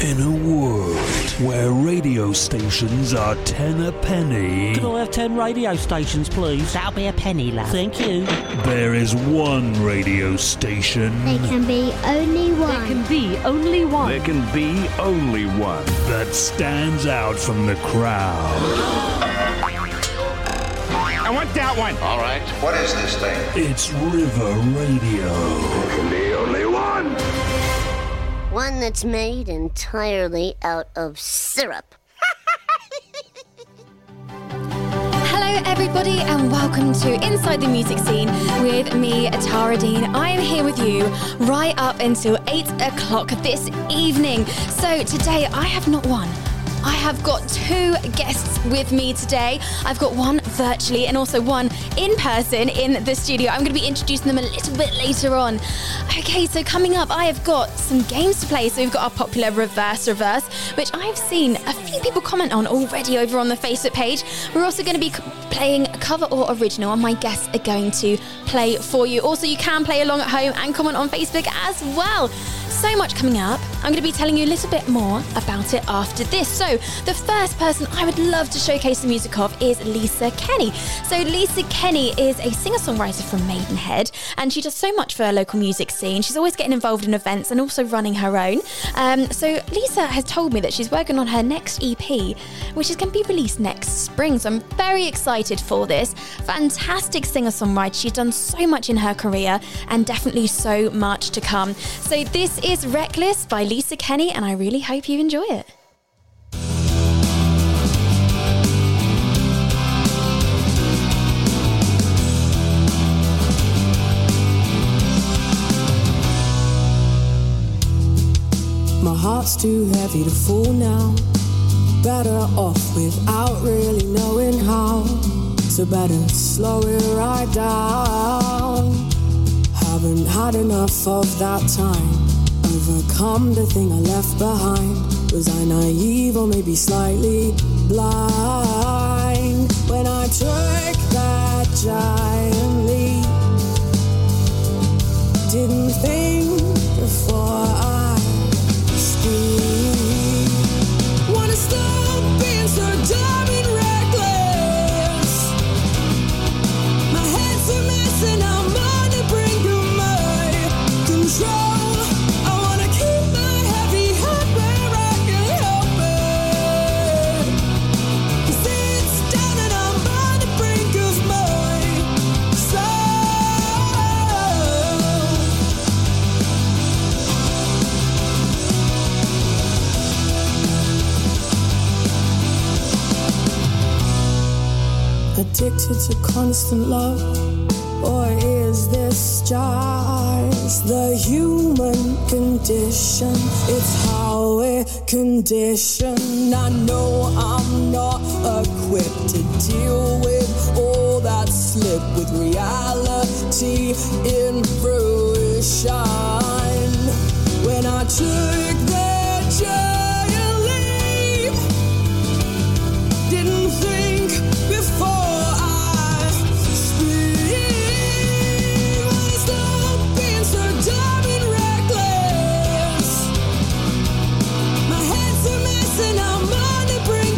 In a world where radio stations are 10p... Can I have 10 radio stations, please? That'll be a penny, love. Thank you. There is one radio station... There can be only one. There can be only one. There can be only one. That stands out from the crowd. I want that one. All right. What is this thing? It's River Radio. There can be only one. One that's made entirely out of syrup. Hello, everybody, and welcome to Inside the Music Scene with me, Tara Dean. I am here with you right up until 8 o'clock this evening. So today I have not one. I have got two guests with me today. I've got one virtually and also one in person in the studio. I'm going to be introducing them a little bit later on. Okay, so coming up, I have got some games to play. So we've got our popular Reverse, which I've seen a few people comment on already over on the Facebook page. We're also going to be playing cover or original, and my guests are going to play for you. Also, you can play along at home and comment on Facebook as well. So much coming up. I'm going to be telling you a little bit more about it after this. So the first person I would love to showcase the music of is Lisa Kenny. So Lisa Kenny is a singer-songwriter from Maidenhead, and she does so much for her local music scene. She's always getting involved in events and also running her own. So Lisa has told me that she's working on her next EP, which is going to be released next spring. So I'm very excited for this. Fantastic singer-songwriter. She's done so much in her career and definitely so much to come. So this is Reckless by Lisa Kenny, and I really hope you enjoy it. My heart's too heavy to fall now. Better off without really knowing how. So better slow it right down. Haven't had enough of that time. Overcome the thing I left behind. Was I naive or maybe slightly blind? When I took that giant leap, didn't think before I speak. Wanna stop being so dumb and reckless. My head's a mess and I'm on the brink of my control. I wanna keep my heavy head where I can help it. 'Cause it's down and I'm on the brink of my soul. Addicted to constant love, or is this just the human condition? It's how we're conditioned. I know I'm not equipped to deal with all that slip with reality in fruition. When I took that giant leap, didn't think before. Bring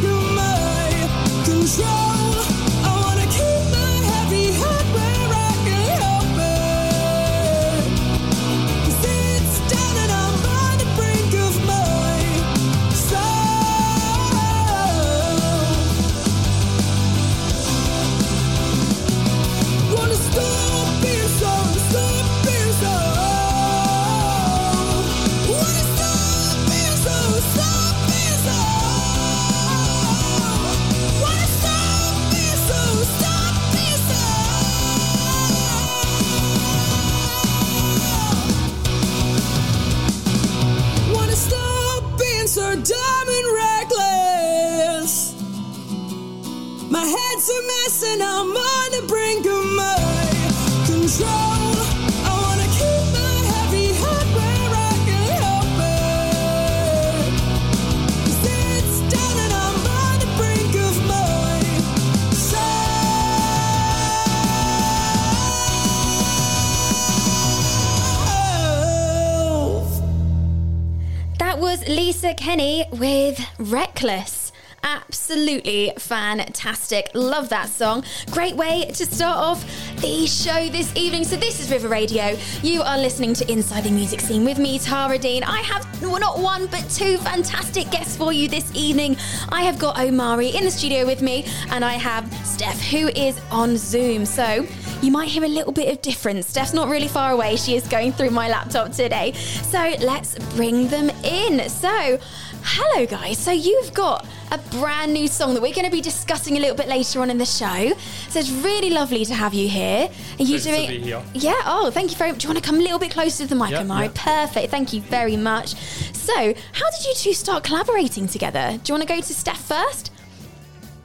was Lisa Kenny with Reckless. Absolutely fantastic. Love that song. Great way to start off the show this evening. So this is River Radio. You are listening to Inside the Music Scene with me, Tara Dean. I have not one, but two fantastic guests for you this evening. I have got Omari in the studio with me, and I have Steph, who is on Zoom. So you might hear a little bit of difference. Steph's not really far away. She is going through my laptop today. So let's bring them in. So hello, guys. So you've got a brand new song that we're going to be discussing a little bit later on in the show. So it's really lovely to have you here. Are you doing? To be here. Yeah. Oh, thank you very much. Do you want to come a little bit closer to the mic, Omari? Yep. Perfect. Thank you very much. So, how did you two start collaborating together? Do you want to go to Steph first?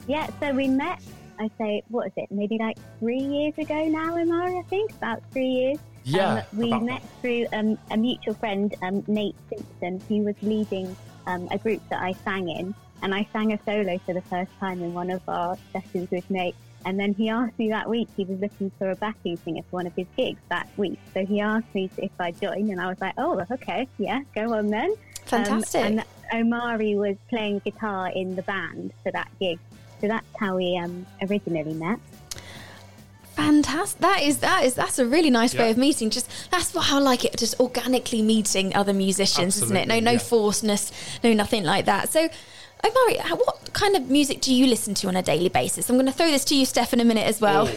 Yeah. So we met. I say, what is it? Maybe like 3 years ago now, Omari. I think about 3 years. Yeah. We met through a mutual friend, Nate Simpson, who was leading a group that I sang in. And I sang a solo for the first time in one of our sessions with Nate. And then he asked me that week, he was looking for a backing singer for one of his gigs that week. So he asked me if I'd join, and I was like, oh, okay, yeah, go on then. Fantastic. And Omari was playing guitar in the band for that gig. So that's how we originally met. Fantastic. That's a really nice way of meeting. That's how I like it, just organically meeting other musicians, isn't it? No forcedness, no nothing like that. So Omari, what kind of music do you listen to on a daily basis? I'm going to throw this to you, Steph, in a minute as well.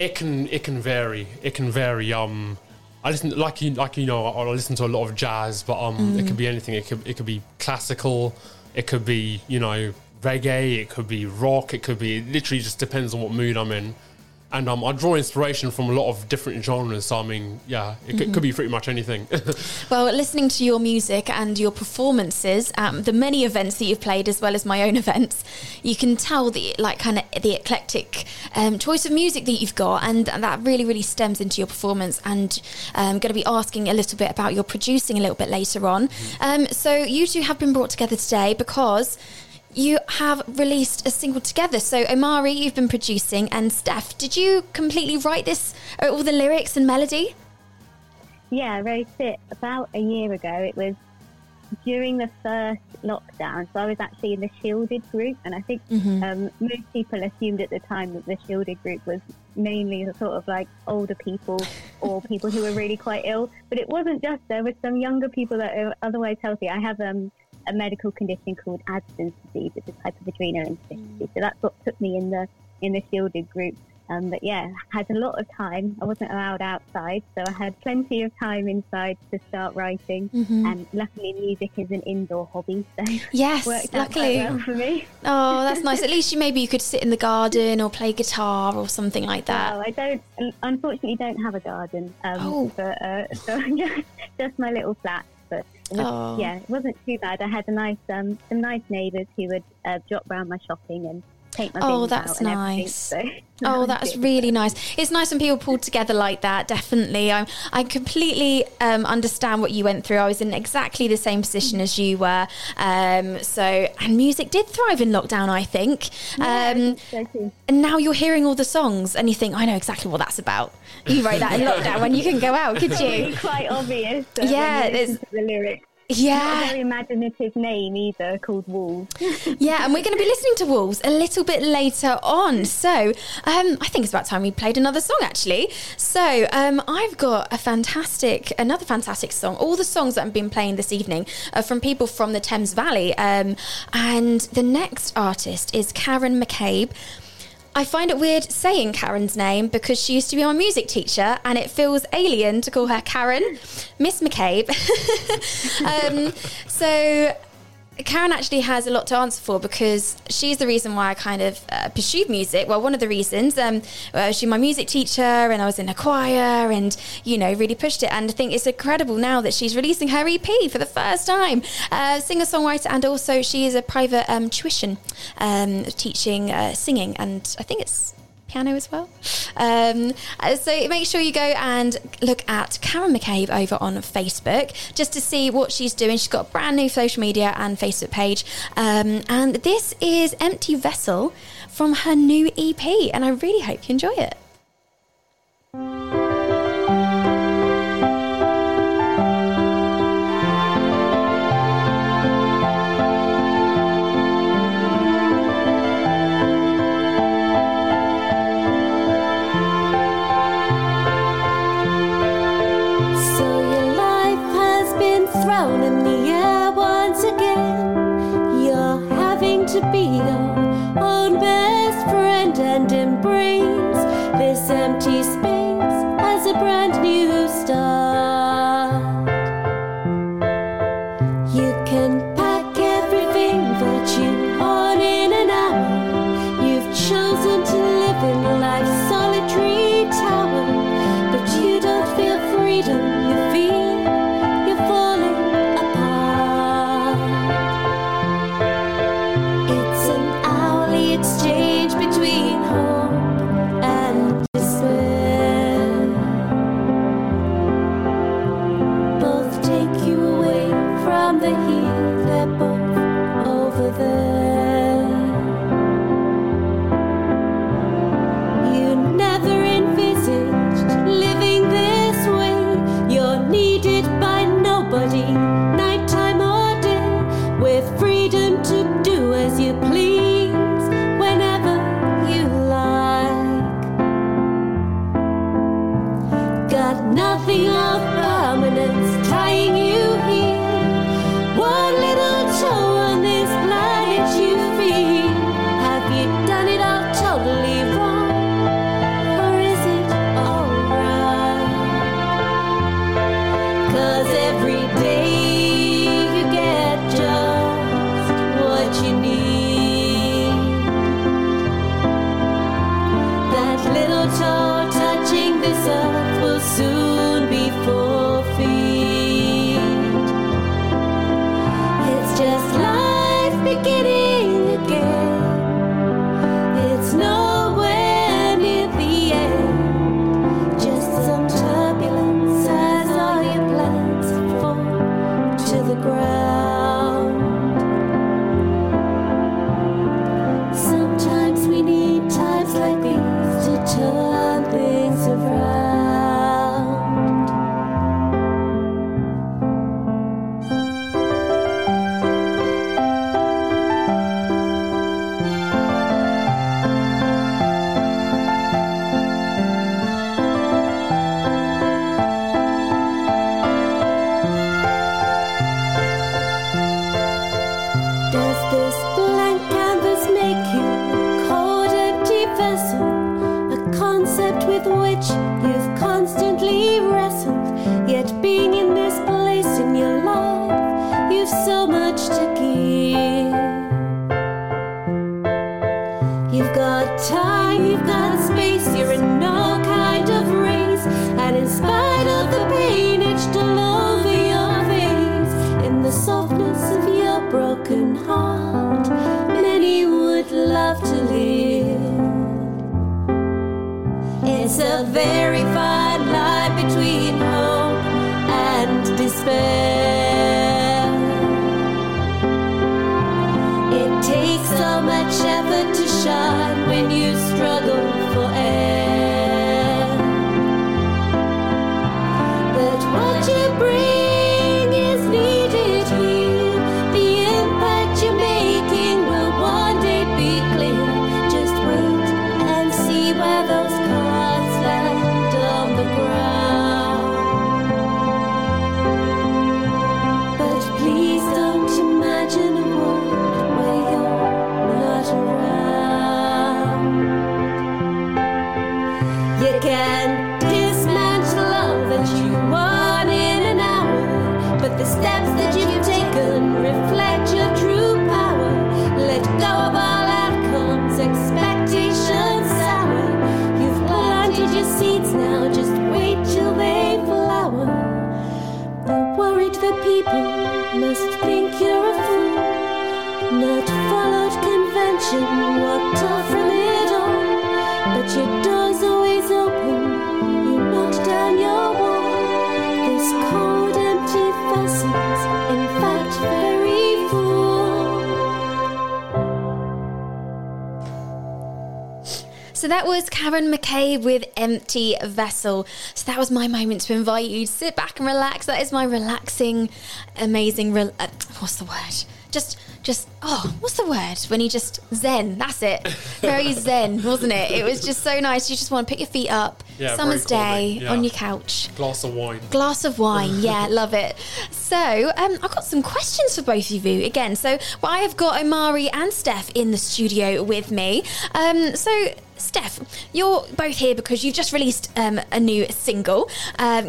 It can vary. It can vary. I listen I listen to a lot of jazz, but it could be anything. It could be classical. It could be reggae. It could be rock. It could be. It literally just depends on what mood I'm in. And I draw inspiration from a lot of different genres. So, it could be pretty much anything. Well, listening to your music and your performances, the many events that you've played as well as my own events, you can tell the eclectic choice of music that you've got. And that really, really stems into your performance. And I'm going to be asking a little bit about your producing a little bit later on. So you two have been brought together today because you have released a single together. So Omari, you've been producing, and Steph, did you completely write this, all the lyrics and melody? Yeah, I wrote it about a year ago. It was during the first lockdown. So I was actually in the Shielded group, and I think most people assumed at the time that the Shielded group was mainly sort of like older people or people who were really quite ill. But it wasn't just, there were some younger people that are otherwise healthy. I have a medical condition called Addison's disease, which is a type of adrenal insufficiency. So that's what put me in the Shielded group. But yeah, I had a lot of time. I wasn't allowed outside, so I had plenty of time inside to start writing. And luckily, music is an indoor hobby, so yes, worked luckily out quite well for me. Oh, that's nice. At least you could sit in the garden or play guitar or something like that. No, I unfortunately don't have a garden. So just my little flat. Yeah, it wasn't too bad. I had a nice, some nice neighbours who would jot round my shopping and take my bins out and everything. So, that's really nice. It's nice when people pull together like that, definitely. I completely understand what you went through. I was in exactly the same position as you were. And music did thrive in lockdown, I think. Yeah, so and now you're hearing all the songs and you think, I know exactly what that's about. You wrote that in lockdown when you can go out, could you? Quite obvious. Yeah, there's the lyrics. Yeah, a very imaginative name either, called Wolves. Yeah, and we're going to be listening to Wolves a little bit later on. So I think it's about time we played another song, actually. So I've got another fantastic song. All the songs that I've been playing this evening are from people from the Thames Valley. And the next artist is Karen McCabe. I find it weird saying Karen's name because she used to be my music teacher, and it feels alien to call her Karen, Miss McCabe. So Karen actually has a lot to answer for because she's the reason why I kind of pursued music. Well, one of the reasons. She's my music teacher, and I was in her choir, and really pushed it. And I think it's incredible now that she's releasing her EP for the first time. Singer-songwriter, and also she is a private tuition teaching singing, and I think it's piano as well. So make sure you go and look at Karen McCabe over on Facebook just to see what she's doing. She's got a brand new social media and Facebook page. And this is Empty Vessel from her new EP, and I really hope you enjoy it. once again. You're having to be your own best friend and embrace this empty space as a brand new start. You can pack everything that you on in an hour. You've chosen to live in life's solitary tower, but you don't feel freedom. That was Karen McCabe with Empty Vessel. So that was my moment to invite you to sit back and relax. That is my relaxing, amazing, what's the word? What's the word? When you just zen, that's it. Very zen, wasn't it? It was just so nice. You just want to pick your feet up, Yeah, summer's day, yeah, on your couch. Glass of wine, yeah, love it. So I've got some questions for both of you again. So I have got Omari and Steph in the studio with me. So Steph, you're both here because you've just released a new single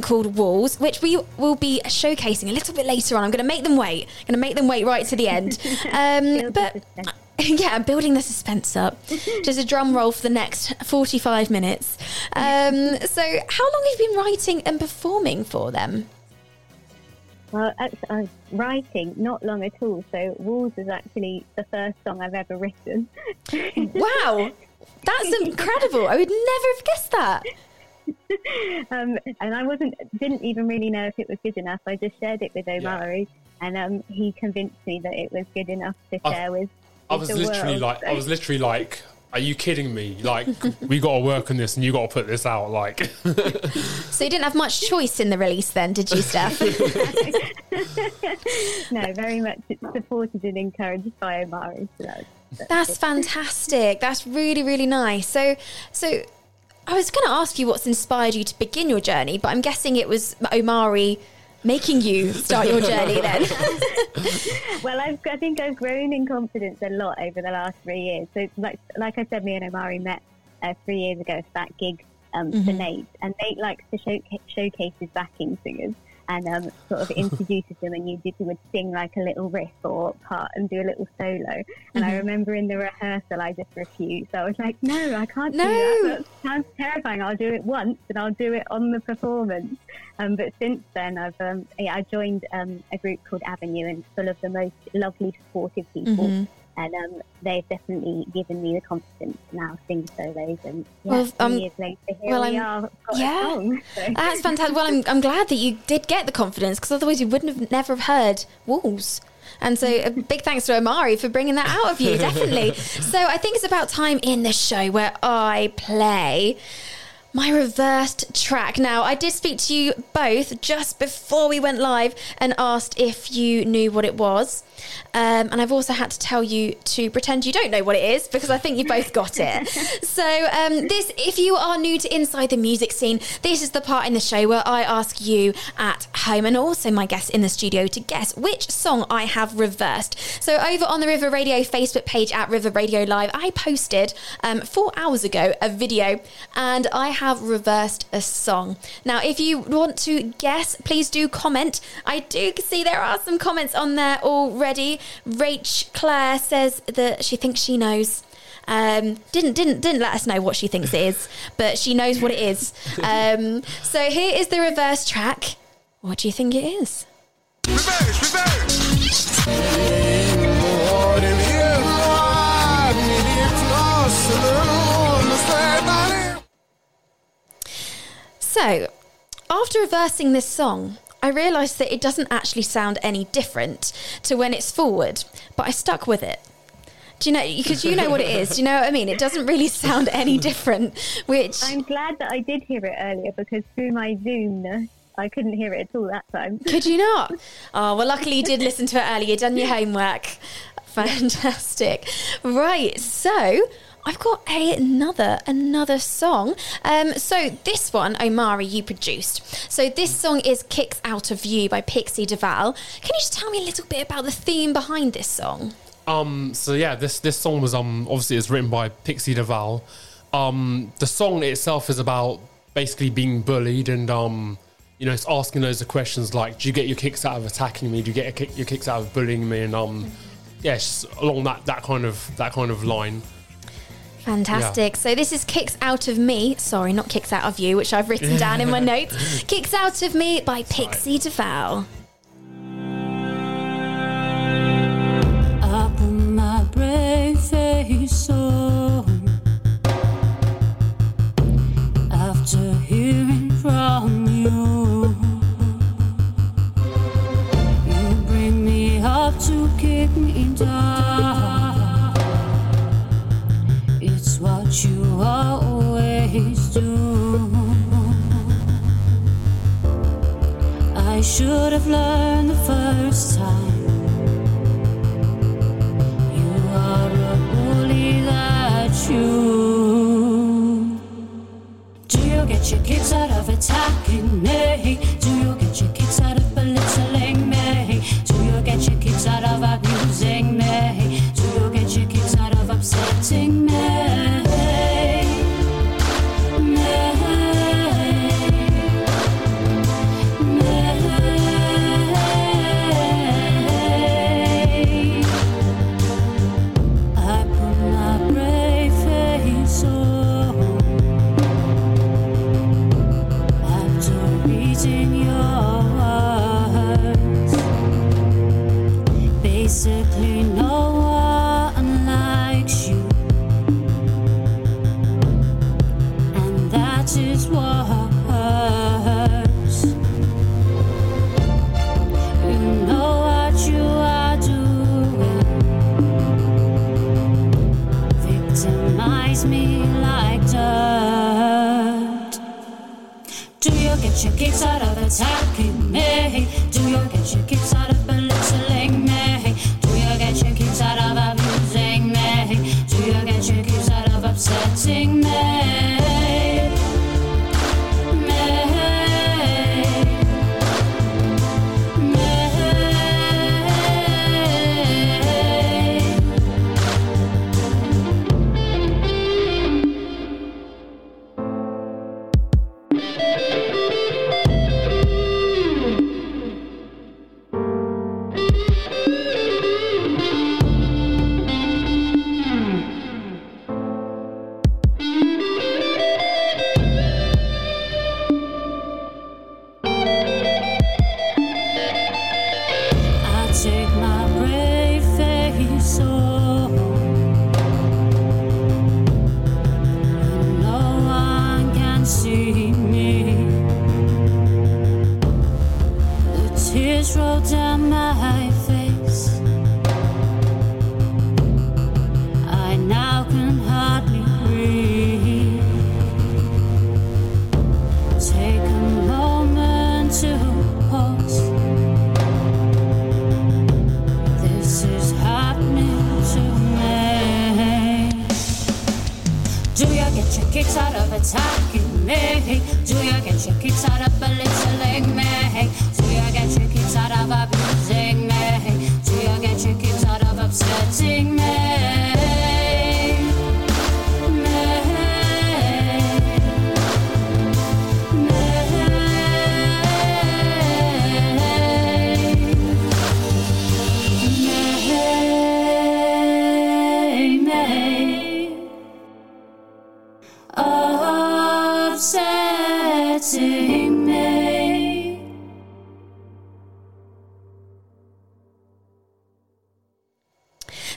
called Walls, which we will be showcasing a little bit later on. I'm going to make them wait. Right to the end. But yeah, I'm building the suspense up. Just a drum roll for the next 45 minutes. So how long have you been writing and performing for them? Well, I was writing not long at all. So Walls is actually the first song I've ever written. Wow. That's incredible. I would never have guessed that. And I didn't even really know if it was good enough. I just shared it with Omari, yeah, and he convinced me that it was good enough to share with I was literally like, are you kidding me? Like, we got to work on this and you got to put this out, like. So you didn't have much choice in the release then, did you, Steph? No, very much supported and encouraged by Omari. That's fantastic. That's really, really nice. So I was going to ask you what's inspired you to begin your journey, but I'm guessing it was Omari making you start your journey then. Well, I think I've grown in confidence a lot over the last 3 years. So like I said, me and Omari met 3 years ago for that gig for Nate. And Nate likes to showcase his backing singers and sort of introduces them, and you would sing like a little riff or part and do a little solo. And I remember in the rehearsal, I just refused. I was like, no, I can't do that. That sounds terrifying. I'll do it once and I'll do it on the performance. But since then, I joined a group called Avenue, and full of the most lovely, supportive people. And they've definitely given me the confidence to now sing solos. And 3 years later, here we are. Song, so. That's fantastic. Well, I'm glad that you did get the confidence, because otherwise you wouldn't have never heard Walls. And so a big thanks to Omari for bringing that out of you, definitely. So I think it's about time in the show where I play my reversed track. Now, I did speak to you both just before we went live and asked if you knew what it was. And I've also had to tell you to pretend you don't know what it is, because I think you both got it. So if you are new to Inside the Music Scene, this is the part in the show where I ask you at home and also my guests in the studio to guess which song I have reversed. So over on the River Radio Facebook page at River Radio Live, I posted 4 hours ago a video, and I have reversed a song. Now, if you want to guess, please do comment. I do see there are some comments on there already. Rach Claire says that she thinks she knows. Didn't let us know what she thinks it is, but she knows what it is. So here is the reverse track. What do you think it is? So, after reversing this song, I realised that it doesn't actually sound any different to when it's forward, but I stuck with it. Do you know? Because you know what it is. Do you know what I mean? It doesn't really sound any different. Which I'm glad that I did hear it earlier, because through my Zoom, I couldn't hear it at all that time. Could you not? Oh, well, luckily you did listen to it earlier. You've done your homework. Fantastic. Right, so I've got another song. So this one, Omari, you produced. So this song is Kicks Out of You by Pixie Deval. Can you just tell me a little bit about the theme behind this song? So yeah, this song was obviously it's written by Pixie Deval. The song itself is about basically being bullied, and it's asking loads of questions like, do you get your kicks out of attacking me? Do you get your kicks out of bullying me? And yes, along that kind of line. Fantastic. Yeah. So this is Kicks Out of Me. Sorry, not Kicks Out of You, which I've written down in my notes. Kicks Out of Me by Pixie Deval. Up in my brave soul, after hearing from you, you bring me up to kick me down. What you always do. I should have learned the first time. You are a bully that you. Do you get get your kicks out of attacking me? Do you get your kicks out of belittling me? Do you get your kicks out of abusing me? Do you get your kicks out of upsetting me? Basically, no one likes you, and that is what hurts. You know what you are doing, victimize me like dirt. Do you get your kicks out of attacking me? Do you get your kicks out of belittling me? Do you get your kicks out of abusing me? Do you get your kicks out of upsetting me?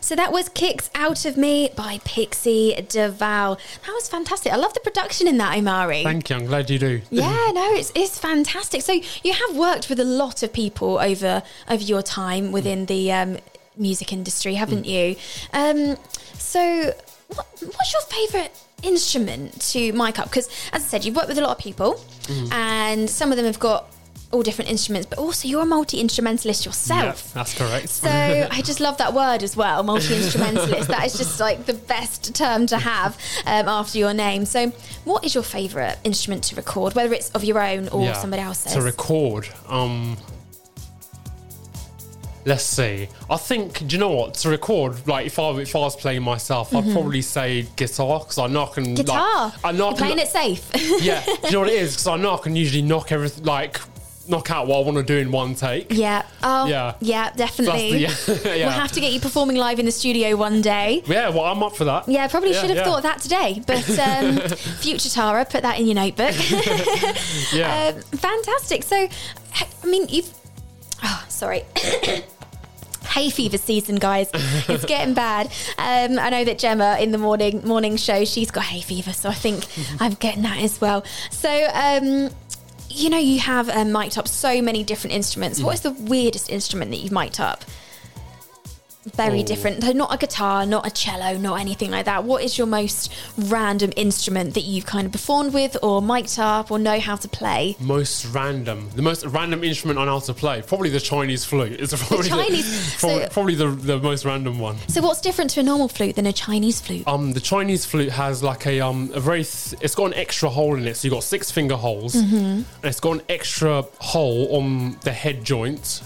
So that was Kicks Out of Me by Pixie Deval. That was fantastic. I love the production in that, Omari. Thank you. I'm glad you do. Yeah, no, it's fantastic. So you have worked with a lot of people over your time within the music industry, haven't you? So what's your favourite instrument to mic up? Because, as I said, you've worked with a lot of people and some of them have got all different instruments, but also you're a multi-instrumentalist yourself. Yep, that's correct. So I just love that word as well, multi-instrumentalist. That is just like the best term to have after your name. So what is your favourite instrument to record, whether it's of your own or somebody else's? To record, let's see. I think, do you know what? To record, like if I was playing myself, I'd probably say guitar, because I know I can... Guitar? Like, I know you're playing it safe. Yeah, do you know what it is? Because I know I can usually knock everything, like... knock out what I want to do in one take. Yeah. Oh, yeah, definitely. We'll have to get you performing live in the studio one day. Yeah, well, I'm up for that. Yeah, probably should have thought of that today. But future Tara, put that in your notebook. Yeah. Fantastic. So, I mean, you've... Oh, sorry. Hay fever season, guys. It's getting bad. I know that Gemma in the morning show, she's got hay fever, so I think I'm getting that as well. So, you know, you have mic'd up so many different instruments. What is the weirdest instrument that you've mic'd up? very different. So not a guitar, not a cello, not anything like that. What is your most random instrument that you've kind of performed with or mic'd up or know how to play? Most random. The most random instrument I know how to play, probably the Chinese flute. It's probably the most random one. So what's different to a normal flute than a Chinese flute? The Chinese flute has like a very... it's got an extra hole in it. So you've got 6 finger holes. Mm-hmm. And it's got an extra hole on the head joint.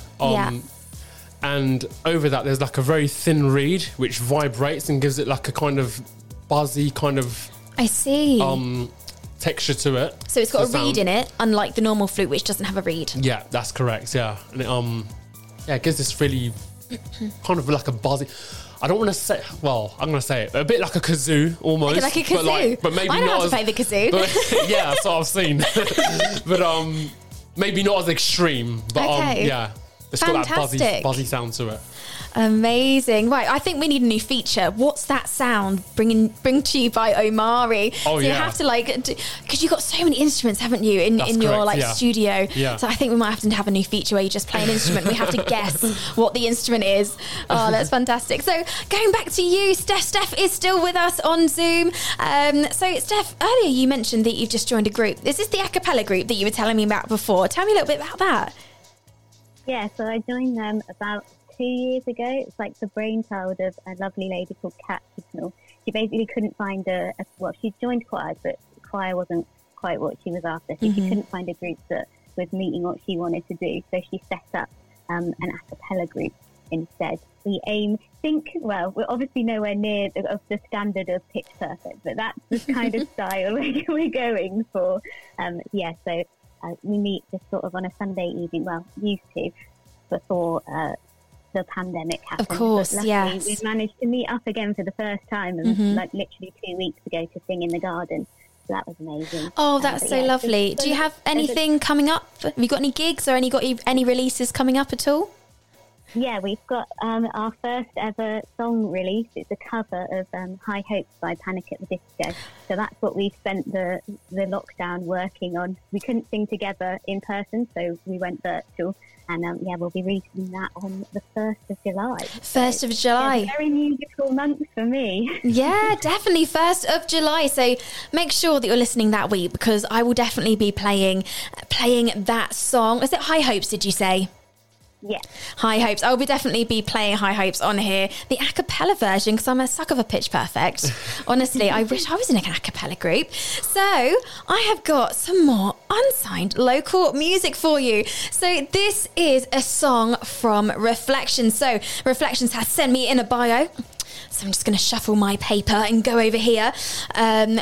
And over that, there's like a very thin reed which vibrates and gives it like a kind of buzzy kind of... I see. Texture to it. So it's got a reed in it, unlike the normal flute which doesn't have a reed. Yeah, that's correct, yeah. And it, it gives this really kind of like a buzzy... I don't want to say... Well, I'm going to say it. A bit like a kazoo, almost. Like a kazoo. But maybe I know not how to play the kazoo. But, yeah, that's what I've seen. But maybe not as extreme. But yeah. It's fantastic. Got that buzzy sound to it. Amazing. Right, I think we need a new feature. What's that sound? Bring to you by Omari. Oh, so you have to because you've got so many instruments, haven't you, in your studio. Yeah. So I think we might have to have a new feature where you just play an instrument. We have to guess what the instrument is. Oh, that's fantastic. So going back to you, Steph. Steph is still with us on Zoom. So Steph, earlier you mentioned that you've just joined a group. Is this the a cappella group that you were telling me about before? Tell me a little bit about that. Yeah, so I joined them about 2 years ago. It's like the brainchild of a lovely lady called Kat Signal. She basically couldn't find she joined choirs, but choir wasn't quite what she was after. So she couldn't find a group that was meeting what she wanted to do. So she set up an a cappella group instead. We're obviously nowhere near the standard of pitch perfect, but that's the kind of style we're going for. We meet just sort of on a Sunday evening, used to, before the pandemic happened. Of course, yes. We managed to meet up again for the first time, and literally 2 weeks ago, to sing in the garden. So that was amazing. Oh, that's lovely. Do you have anything coming up? Have you got any gigs or any releases coming up at all? Yeah, we've got our first ever song release. It's a cover of High Hopes by Panic at the Disco. So that's what we spent the lockdown working on. We couldn't sing together in person, so we went virtual. And we'll be releasing that on the 1st of July. 1st of July. Yeah, very musical month for me. Yeah, definitely 1st of July. So make sure that you're listening that week, because I will definitely be playing that song. Is it High Hopes, did you say? Yeah. High Hopes. I'll definitely be playing High Hopes on here. The a cappella version, because I'm a sucker for pitch perfect. Honestly, I wish I was in an a cappella group. So I have got some more unsigned local music for you. So this is a song from Reflections. So Reflections has sent me in a bio. So I'm just going to shuffle my paper and go over here.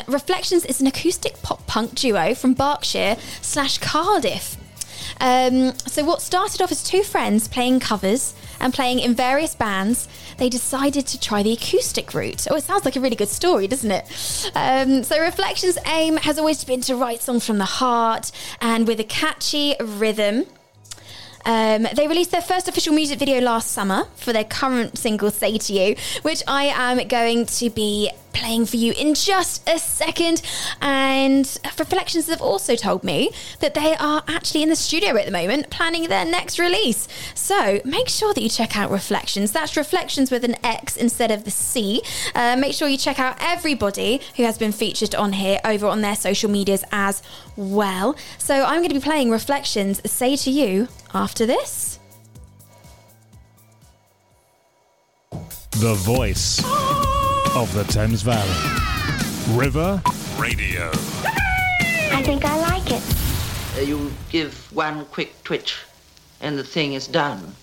Reflections is an acoustic pop punk duo from Berkshire/Cardiff. So what started off as two friends playing covers and playing in various bands, they decided to try the acoustic route. Oh, it sounds like a really good story, doesn't it? So Reflections' aim has always been to write songs from the heart and with a catchy rhythm. They released their first official music video last summer for their current single, Say To You, which I am going to be playing for you in just a second. And Reflections have also told me that they are actually in the studio at the moment planning their next release. So make sure that you check out Reflections. That's Reflections with an X instead of the C. Make sure you check out everybody who has been featured on here over on their social medias as well. So I'm going to be playing Reflections, Say To You, after this. The voice of the Thames Valley. River Radio. I think I like it. You give one quick twitch and the thing is done.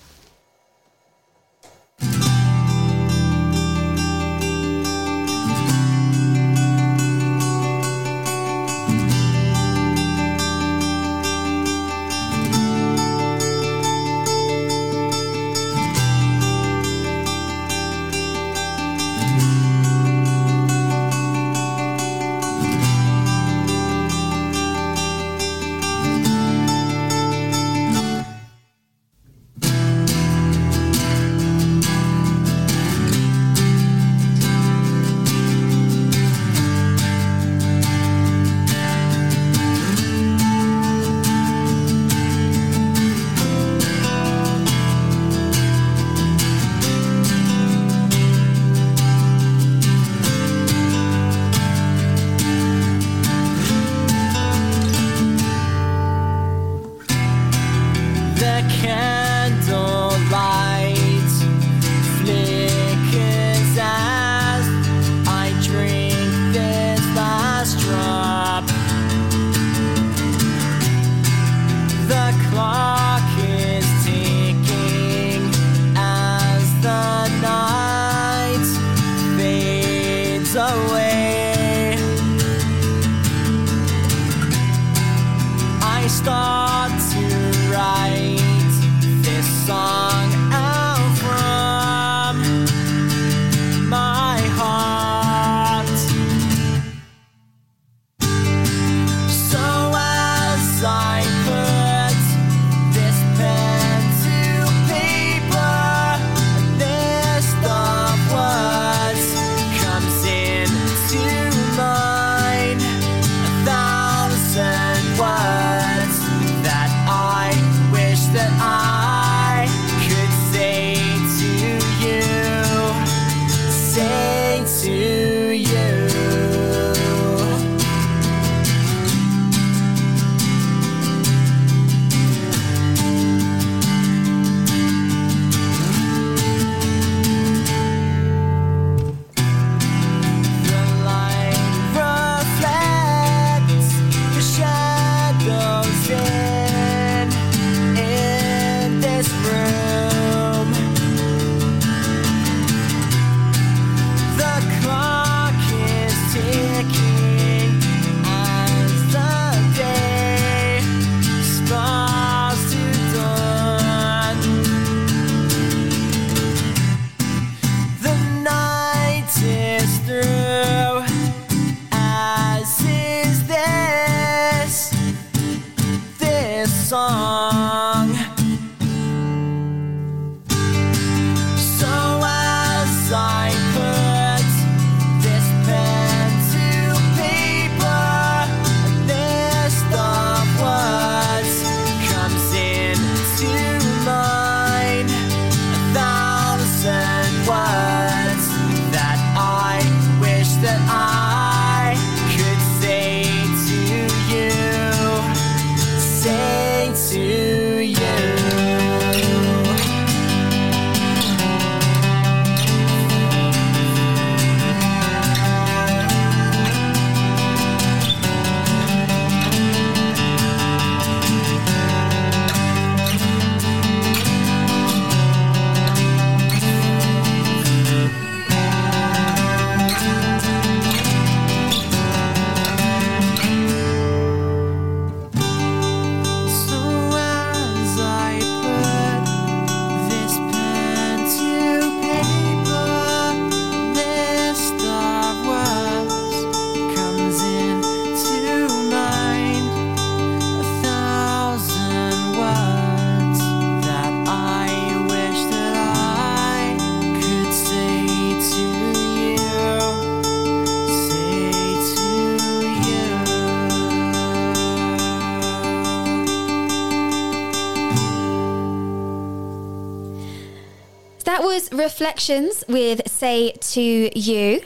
was Reflections with Say To You.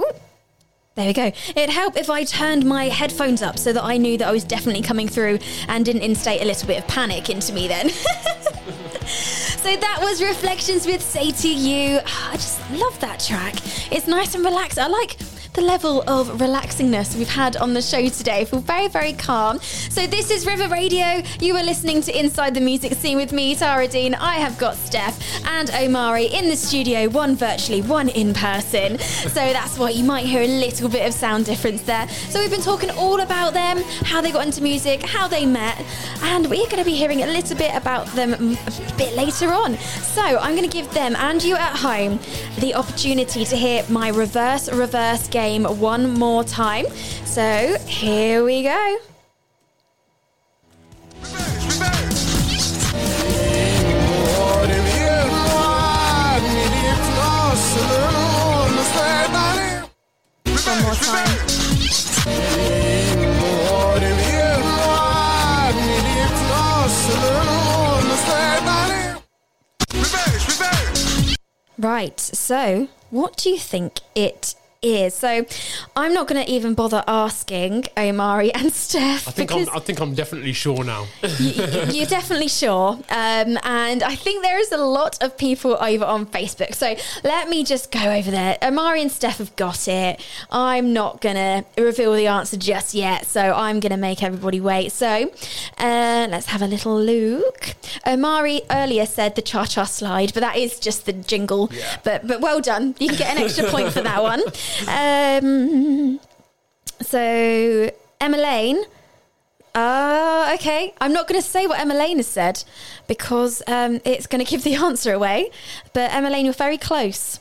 Ooh, there we go. It'd help if I turned my headphones up so that I knew that I was definitely coming through and didn't instate a little bit of panic into me then. So that was Reflections with Say To You. Oh, I just love that track. It's nice and relaxed. I like the level of relaxingness we've had on the show today. I feel very, very calm. So this is River Radio. You are listening to Inside the Music Scene with me, Tara Dean. I have got Steph and Omari in the studio, one virtually, one in person. So that's why you might hear a little bit of sound difference there. So we've been talking all about them, how they got into music, how they met, and we're going to be hearing a little bit about them a bit later on. So I'm going to give them and you at home the opportunity to hear my reverse game one more time. So here we go. One more time. Right, so what do you think it is? So I'm not going to even bother asking Omari and Steph. I think I'm definitely sure now. You're definitely sure. And I think there is a lot of people over on Facebook. So let me just go over there. Omari and Steph have got it. I'm not going to reveal the answer just yet. So I'm going to make everybody wait. So let's have a little look. Omari earlier said the cha-cha slide, but that is just the jingle. Yeah. But well done. You can get an extra point for that one. So Emma Lane, okay, I'm not going to say what Emma Lane has said because it's going to give the answer away, but Emma Lane, you're very close.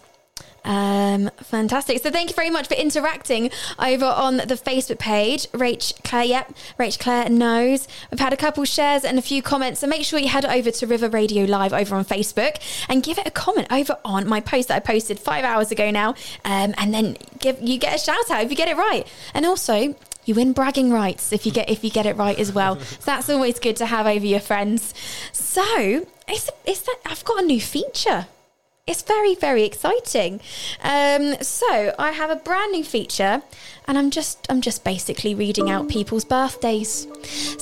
Fantastic. So thank you very much for interacting over on the Facebook page. Rach Claire knows. We've had a couple shares and a few comments, so make sure you head over to River Radio Live over on Facebook and give it a comment over on my post that I posted 5 hours ago now, and then you get a shout out if you get it right, and also you win bragging rights if you get it right as well. So that's always good to have over your friends. So I've got a new feature. It's very, very exciting. So I have a brand new feature, and I'm just basically reading out people's birthdays.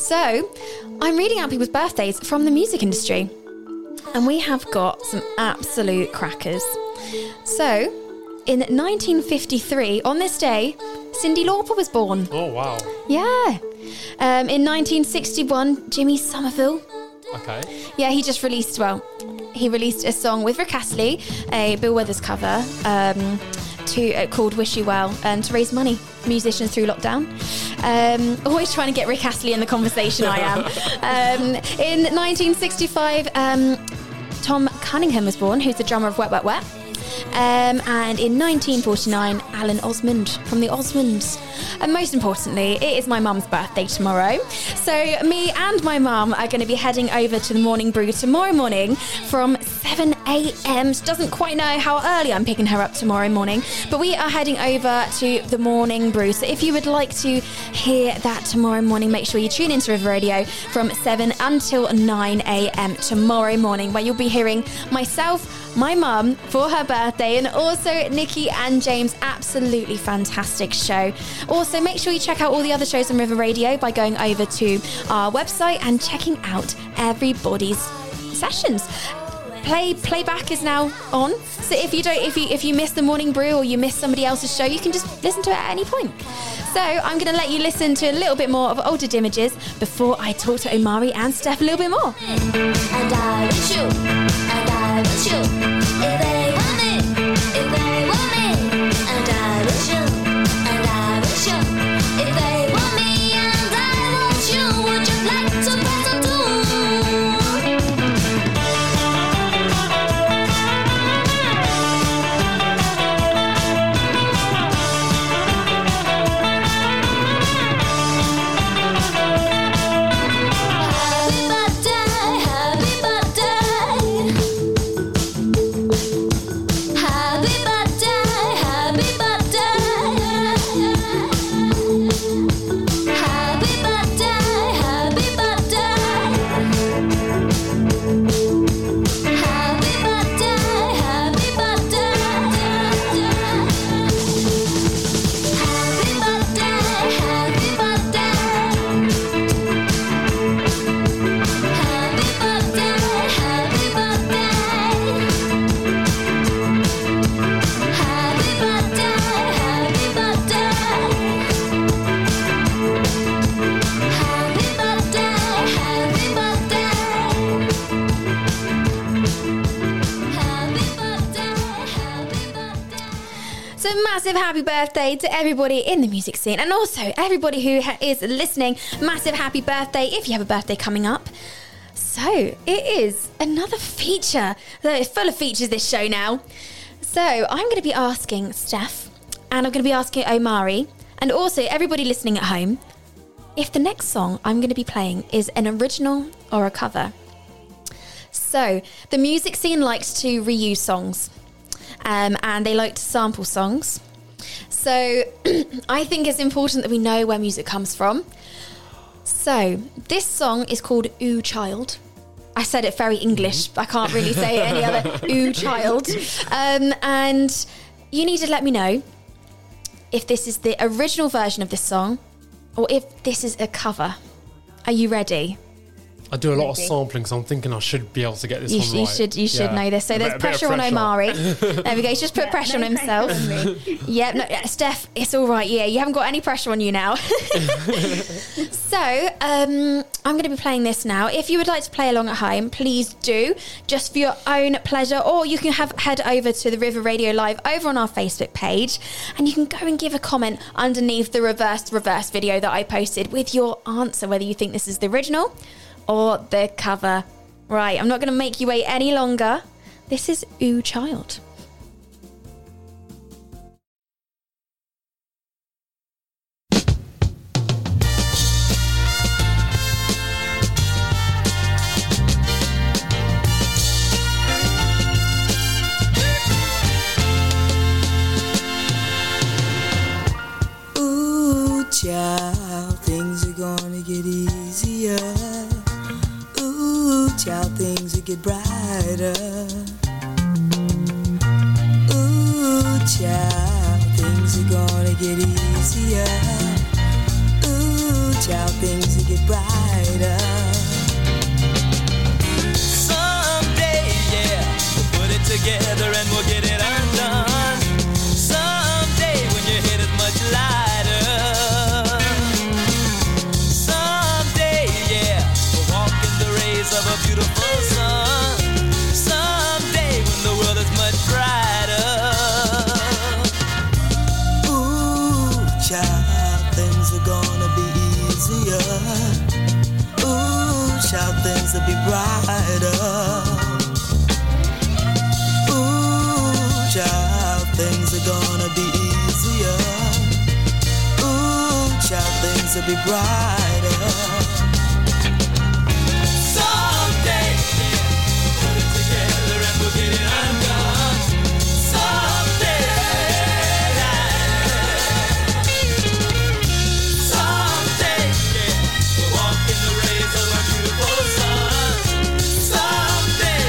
So I'm reading out people's birthdays from the music industry, and we have got some absolute crackers. So in 1953, on this day, Cindy Lauper was born. Oh, wow. Yeah. In 1961, Jimmy Somerville. Okay. Yeah, he released a song with Rick Astley, a Bill Withers cover, called Wish You Well, and to raise money for musicians through lockdown. Always trying to get Rick Astley in the conversation, I am. In 1965, Tom Cunningham was born, who's the drummer of Wet Wet Wet. And in 1949, Alan Osmond from the Osmonds. And most importantly, it is my mum's birthday tomorrow. So me and my mum are going to be heading over to the Morning Brew tomorrow morning from 7 a.m. She doesn't quite know how early I'm picking her up tomorrow morning, but we are heading over to the Morning Brew. So if you would like to hear that tomorrow morning, make sure you tune into River Radio from 7 until 9 a.m. tomorrow morning, where you'll be hearing myself, my mum, for her birthday, and also Nikki and James. Absolutely fantastic show. Also, make sure you check out all the other shows on River Radio by going over to our website and checking out everybody's sessions. Playback is now on, so if you miss the Morning Brew or you miss somebody else's show, you can just listen to it at any point. So I'm going to let you listen to a little bit more of Altered Images before I talk to Omari and Steph a little bit more. So massive happy birthday to everybody in the music scene, and also everybody who is listening. Massive happy birthday if you have a birthday coming up. So it is another feature. It's full of features, this show now. So I'm going to be asking Steph, and I'm going to be asking Omari, and also everybody listening at home, if the next song I'm going to be playing is an original or a cover. So the music scene likes to reuse songs, and they like to sample songs. So I think it's important that we know where music comes from. So this song is called Ooh Child. I said it very English. I can't really say it any other. Ooh Child. And you need to let me know if this is the original version of this song or if this is a cover. Are you ready? I do a lot of sampling, so I'm thinking I should be able to get this one right. You should know this. So there's pressure on Omari. There we go. He's just put pressure on himself. Yeah, no, Steph, it's all right. Yeah, you haven't got any pressure on you now. So I'm going to be playing this now. If you would like to play along at home, please do, just for your own pleasure. Or you can head over to the River Radio Live over on our Facebook page, and you can go and give a comment underneath the reverse video that I posted with your answer, whether you think this is the original or the cover. Right, I'm not going to make you wait any longer. This is Ooh Child. Ooh child, things are gonna get easier. Ooh, child, things will get brighter. Ooh, child, things are gonna get easier. Ooh, child, things will get brighter. Someday, yeah, we'll put it together and we'll get it undone. Someday, when your head is much lighter. Of a beautiful sun. Someday when the world is much brighter. Ooh, child, things are gonna be easier. Ooh, child, things will be brighter. Ooh, child, things are gonna be easier. Ooh, child, things will be brighter. Get it undone someday. Someday, yeah, we'll walk in the rays of our beautiful sun. Someday,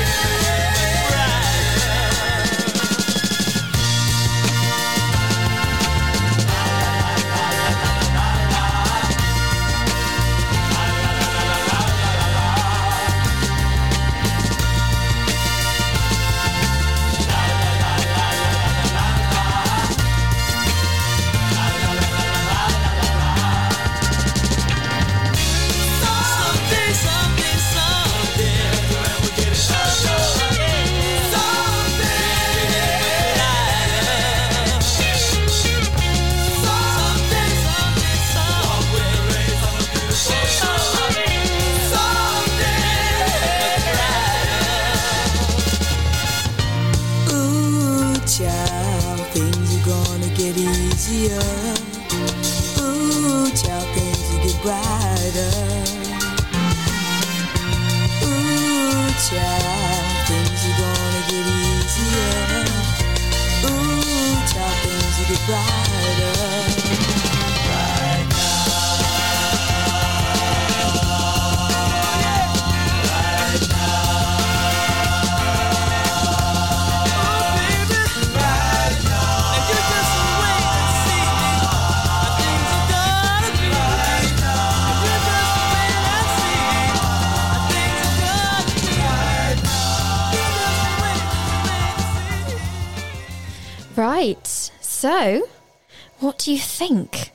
So, what do you think?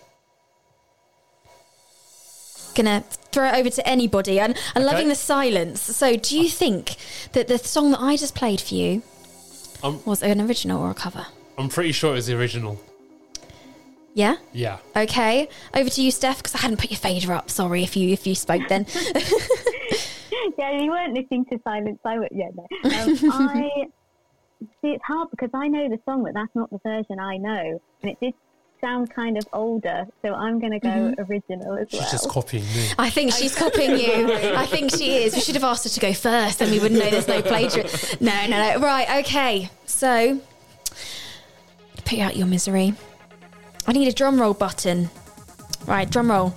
Gonna throw it over to anybody. I'm loving the silence. So, do you think that the song that I just played for you was an original or a cover? I'm pretty sure it was the original. Yeah? Yeah. Okay. Over to you, Steph, because I hadn't put your fader up. Sorry if you spoke then. Yeah, you weren't listening to Silence. See, it's hard because I know the song, but that's not the version I know. And it did sound kind of older, so I'm going to go original as well. She's just copying me. I think she's copying you. I think she is. We should have asked her to go first, then we wouldn't know there's no plagiarism. No. Right, okay. So, put out your misery. I need a drum roll button. Right, drum roll.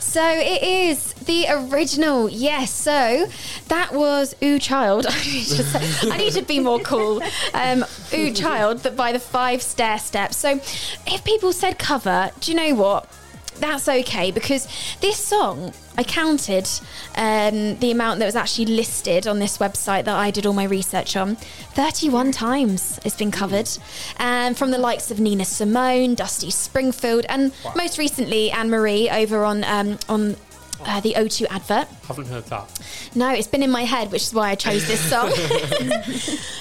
So it is the original, yes. So that was Ooh Child. I need to be more cool. Ooh Child, but by the Five Stairssteps. So if people said cover, do you know what? That's okay, because this song, I counted the amount that was actually listed on this website that I did all my research on. 31 times it's been covered, from the likes of Nina Simone, Dusty Springfield, and most recently Anne-Marie over on the O2 advert. Haven't heard that. No, it's been in my head, which is why I chose this song.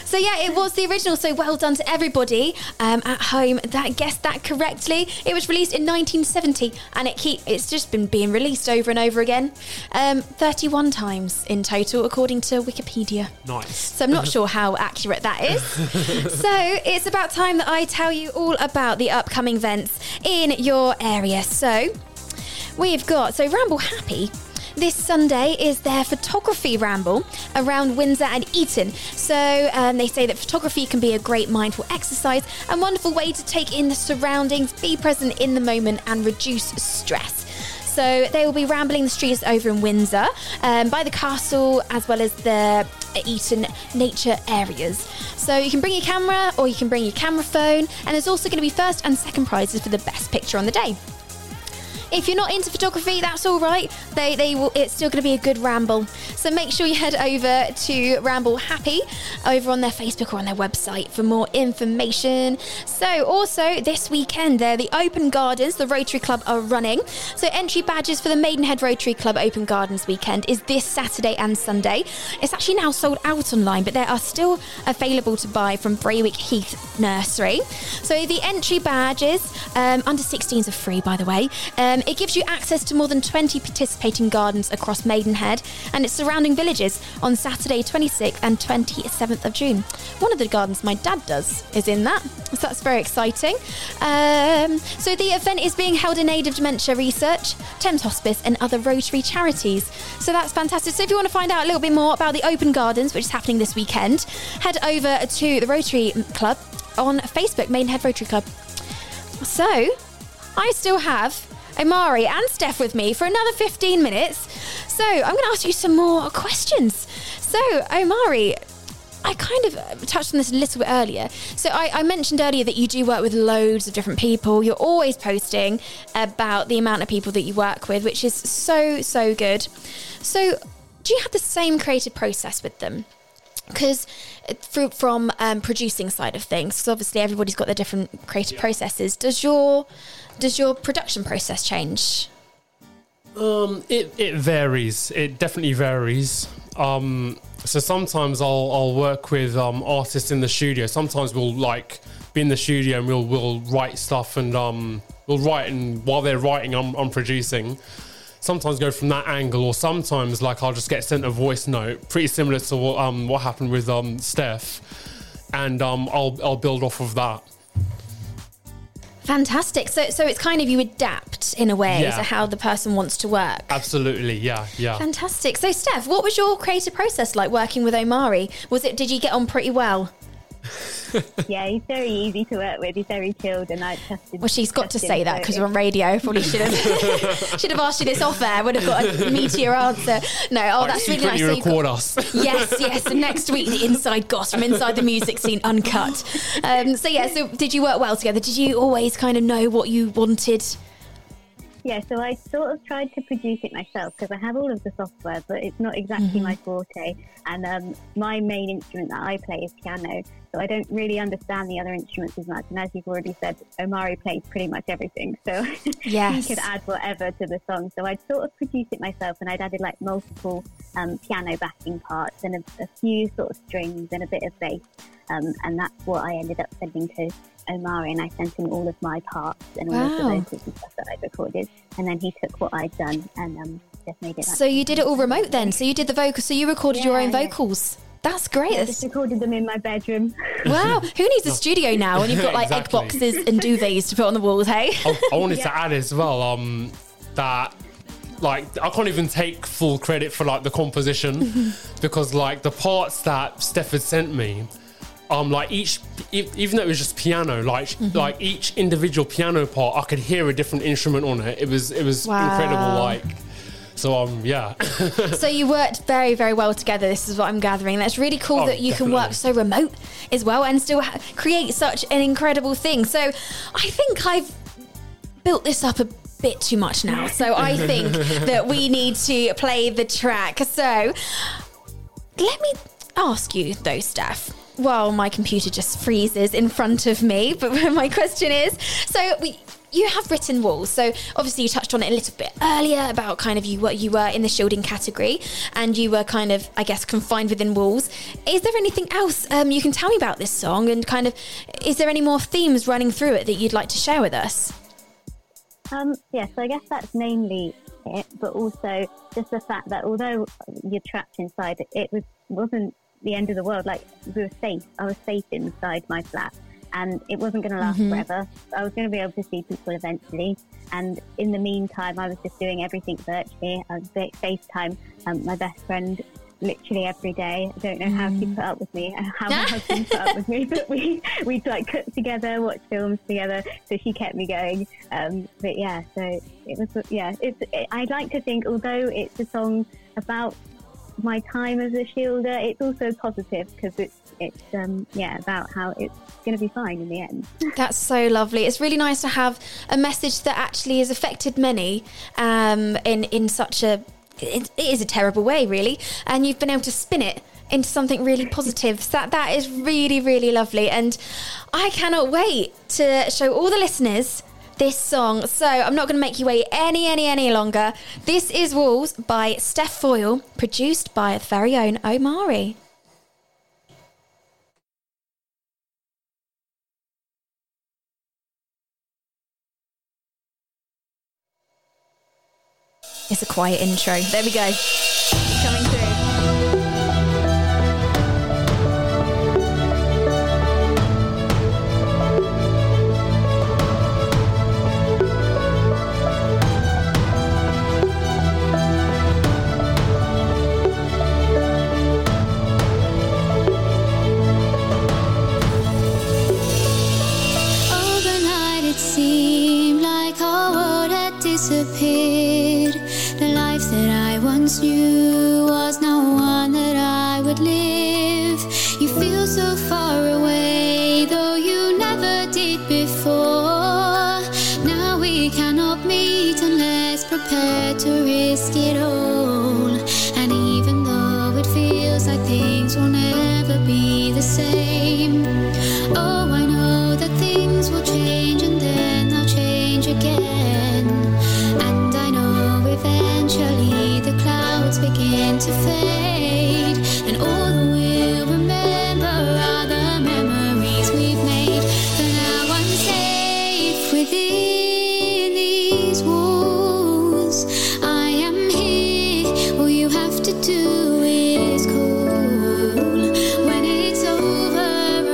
So yeah, it was the original. So well done to everybody at home that guessed that correctly. It was released in 1970, and it's just been being released over and over again. 31 times in total, according to Wikipedia. Nice. So I'm not sure how accurate that is. So it's about time that I tell you all about the upcoming events in your area. So we've got, Ramble Happy, this Sunday is their photography ramble around Windsor and Eton. So they say that photography can be a great mindful exercise and wonderful way to take in the surroundings, be present in the moment and reduce stress. So they will be rambling the streets over in Windsor, by the castle, as well as the Eton nature areas. So you can bring your camera or you can bring your camera phone, and there's also going to be first and second prizes for the best picture on the day. If you're not into photography, that's all right. It's still going to be a good ramble. So make sure you head over to Ramble Happy over on their Facebook or on their website for more information. So also this weekend, there the Open Gardens, the Rotary Club are running. So entry badges for the Maidenhead Rotary Club Open Gardens weekend is this Saturday and Sunday. It's actually now sold out online, but they are still available to buy from Braywick Heath Nursery. So the entry badges, under 16s are free, by the way. It gives you access to more than 20 participating gardens across Maidenhead and its surrounding villages on Saturday 26th and 27th of June. One of the gardens my dad does is in that, so that's very exciting. So the event is being held in aid of dementia research, Thames Hospice and other Rotary charities. So that's fantastic. So if you want to find out a little bit more about the Open Gardens, which is happening this weekend, head over to the Rotary Club on Facebook, Maidenhead Rotary Club. So I still have Omari and Steph with me for another 15 minutes. So I'm going to ask you some more questions. So Omari, I kind of touched on this a little bit earlier. So I mentioned earlier that you do work with loads of different people. You're always posting about the amount of people that you work with, which is so, so good. So do you have the same creative process with them? Because from producing side of things, because obviously everybody's got their different creative processes. Does your production process change? It varies. It definitely varies. So sometimes I'll work with artists in the studio. Sometimes we'll be in the studio and we'll write stuff, and we'll write, and while they're writing, I'm producing. Sometimes go from that angle, or sometimes I'll just get sent a voice note, pretty similar to what happened with Steph, and I'll build off of that. Fantastic. So it's kind of, you adapt in a way to how the person wants to work. Absolutely, yeah. Fantastic. So Steph, what was your creative process like working with Omari? Did you get on pretty well? Yeah, he's very easy to work with. He's very chilled, and I trusted. Well, she's got to say that because we're on radio. Probably should have asked you this off air. Would have got a meatier answer. No, that's really nice. You record us. Yes. And next week, the inside goss from inside the music scene, uncut. So did you work well together? Did you always kind of know what you wanted? Yeah, so I sort of tried to produce it myself because I have all of the software, but it's not exactly my forte. And my main instrument that I play is piano, so I don't really understand the other instruments as much. And as you've already said, Omari plays pretty much everything, so yes. He could add whatever to the song. So I'd sort of produce it myself, and I'd added multiple piano backing parts and a few sort of strings and a bit of bass. And that's what I ended up sending to Omari, and I sent him all of my parts and all of the vocals and stuff that I recorded, and then he took what I'd done and just made it. So you did it all remote then? So you did the vocals, so you recorded your own vocals? That's great. I just recorded them in my bedroom. Wow, who needs a studio now when you've got like exactly. egg boxes and duvets to put on the walls, hey? I wanted to add as well that like I can't even take full credit for like the composition because like the parts that Steph had sent me, like each, even though it was just piano, like like each individual piano part, I could hear a different instrument on it. It was incredible, like. So yeah. So you worked very, very well together. This is what I'm gathering. That's really cool that you can work so remote as well and still create such an incredible thing. So I think I've built this up a bit too much now. So I think that we need to play the track. So let me ask you though, Steph. Well, my computer just freezes in front of me. But my question is, so you have written walls. So obviously you touched on it a little bit earlier about kind of you were in the shielding category and you were kind of, I guess, confined within walls. Is there anything else you can tell me about this song, and kind of, is there any more themes running through it that you'd like to share with us? So I guess that's mainly it, but also just the fact that although you're trapped inside, it wasn't the end of the world. Like, we were safe. I was safe inside my flat. And it wasn't going to last forever. I was going to be able to see people eventually. And in the meantime, I was just doing everything virtually. I was FaceTime my best friend literally every day. I don't know how she put up with me and how my husband put up with me. But we'd like cook together, watch films together. So she kept me going. But yeah, so it was, yeah. I'd like to think, although it's a song about my time as a shielder, it's also positive because it's about how it's going to be fine in the end. That's so lovely. It's really nice to have a message that actually has affected many in such a, it is a terrible way really, and you've been able to spin it into something really positive. So that is really, really lovely, and I cannot wait to show all the listeners this song. So I'm not going to make you wait any longer. This is Walls by Steph Foyle, produced by the very own Omari. It's a quiet intro. There we go. Coming through. Disappeared. The life that I once knew was not one that I would live. You feel so far away, though you never did before. Now we cannot meet unless prepared to risk it all. And even though it feels like things will never be the same, oh, I know that things will change, and then they'll change again. Eventually the clouds begin to fade, and all that we'll remember are the memories we've made. But now I'm safe within these walls. I am here, all you have to do is call. When it's over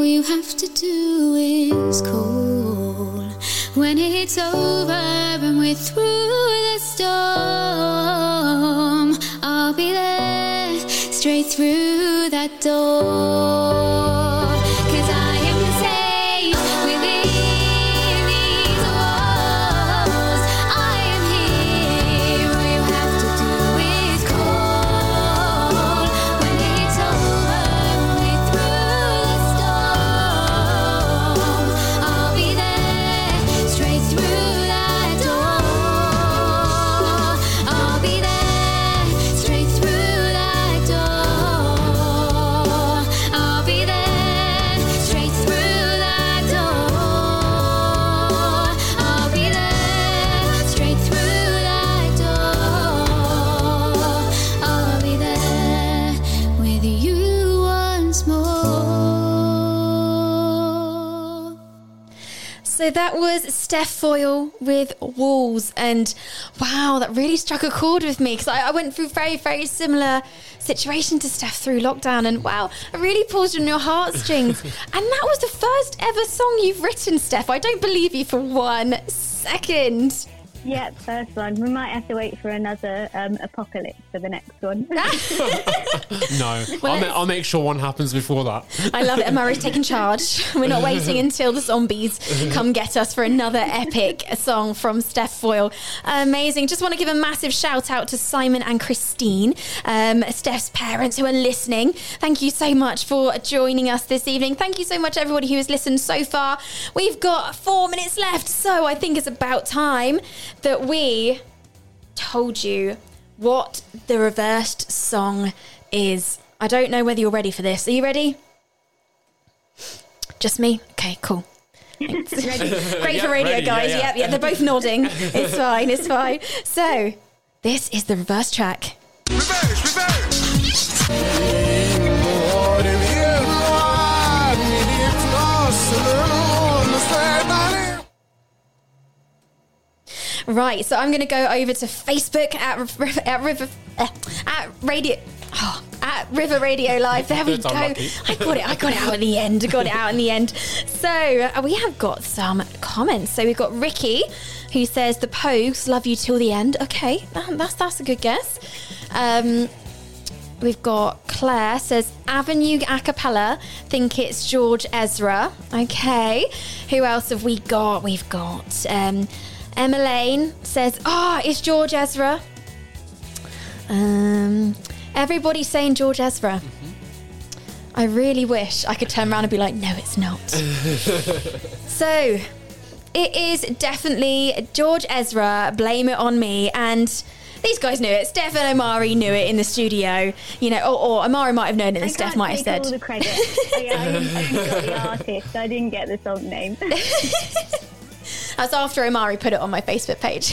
all you have to do is call. When it's over and we're through the storm, I'll be there straight through that door. So that was Steph Foyle with Walls, and wow, that really struck a chord with me because I went through very, very similar situation to Steph through lockdown, and wow, it really pulls on your heartstrings. And that was the first ever song you've written, Steph. I don't believe you for 1 second. Yeah, first one. We might have to wait for another apocalypse for the next one. No, well, I'll make sure one happens before that. I love it. Amari's taking charge. We're not waiting until the zombies come get us for another epic song from Steph Foyle. Amazing. Just want to give a massive shout out to Simon and Christine, Steph's parents, who are listening. Thank you so much for joining us this evening. Thank you so much, everybody who has listened so far. We've got 4 minutes left, so I think it's about time that we told you what the reversed song is. I don't know whether you're ready for this. Are you ready? Just me? Okay, cool. Ready. Great for radio, ready, guys. Yeah, they're both nodding. It's fine, it's fine. So, this is the reverse track. Reverse, reverse! Right, so I'm going to go over to Facebook at River Radio Live. There we go. I got it out in the end. So we have got some comments. So we've got Ricky, who says the Pogues, love you till the end. Okay, that's a good guess. We've got Claire says Avenue Acapella, think it's George Ezra. Okay, who else have we got? We've got Emma Lane says, it's George Ezra. Everybody's saying George Ezra. Mm-hmm. I really wish I could turn around and be like, no, it's not. So, it is definitely George Ezra, Blame It On Me, and these guys knew it. Steph and Omari knew it in the studio, you know, or Omari might have known it and Steph might have said. I can't take all the credit. I got the artist. I didn't get the song name. That's after Omari put it on my Facebook page.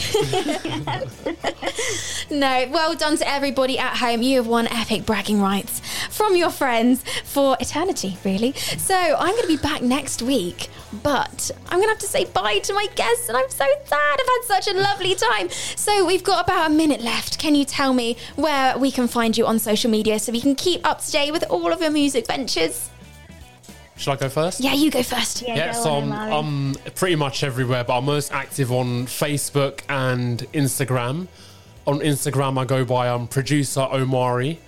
No, well done to everybody at home. You have won epic bragging rights from your friends for eternity, really. So I'm going to be back next week, but I'm going to have to say bye to my guests, and I'm so sad. I've had such a lovely time. So we've got about a minute left. Can you tell me where we can find you on social media so we can keep up to date with all of your music ventures? Should I go first? Yeah, you go first. Yeah, so I'm pretty much everywhere, but I'm most active on Facebook and Instagram. On Instagram, I go by producer Omari.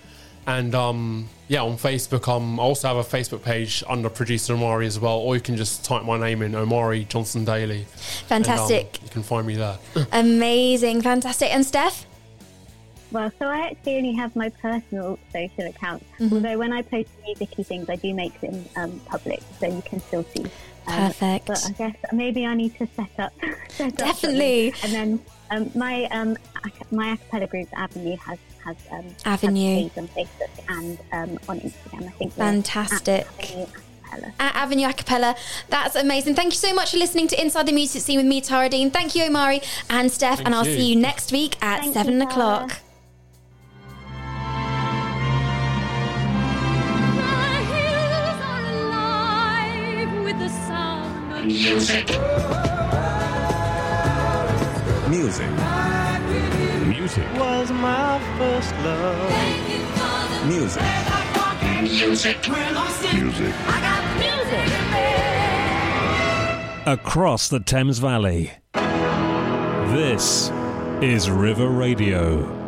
And on Facebook, I also have a Facebook page under producer Omari as well. Or you can just type my name in, Omari Johnson Daly. Fantastic. And, you can find me there. Amazing. Fantastic. And Steph? Well, so I actually only have my personal social account, although when I post music-y things, I do make them public, so you can still see. Perfect. But I guess maybe I need to set up definitely. Something. And then my acapella group, Avenue, has Avenue has on Facebook and on Instagram. I think fantastic. At Avenue Acapella. That's amazing. Thank you so much for listening to Inside the Music Scene with me, Tara Dean. Thank you, Omari and Steph. Thank and I'll you. See you next week at Thank 7 you, o'clock. Tara. Music was my first love. Music. Music. I got music. across the Thames Valley. This is River Radio.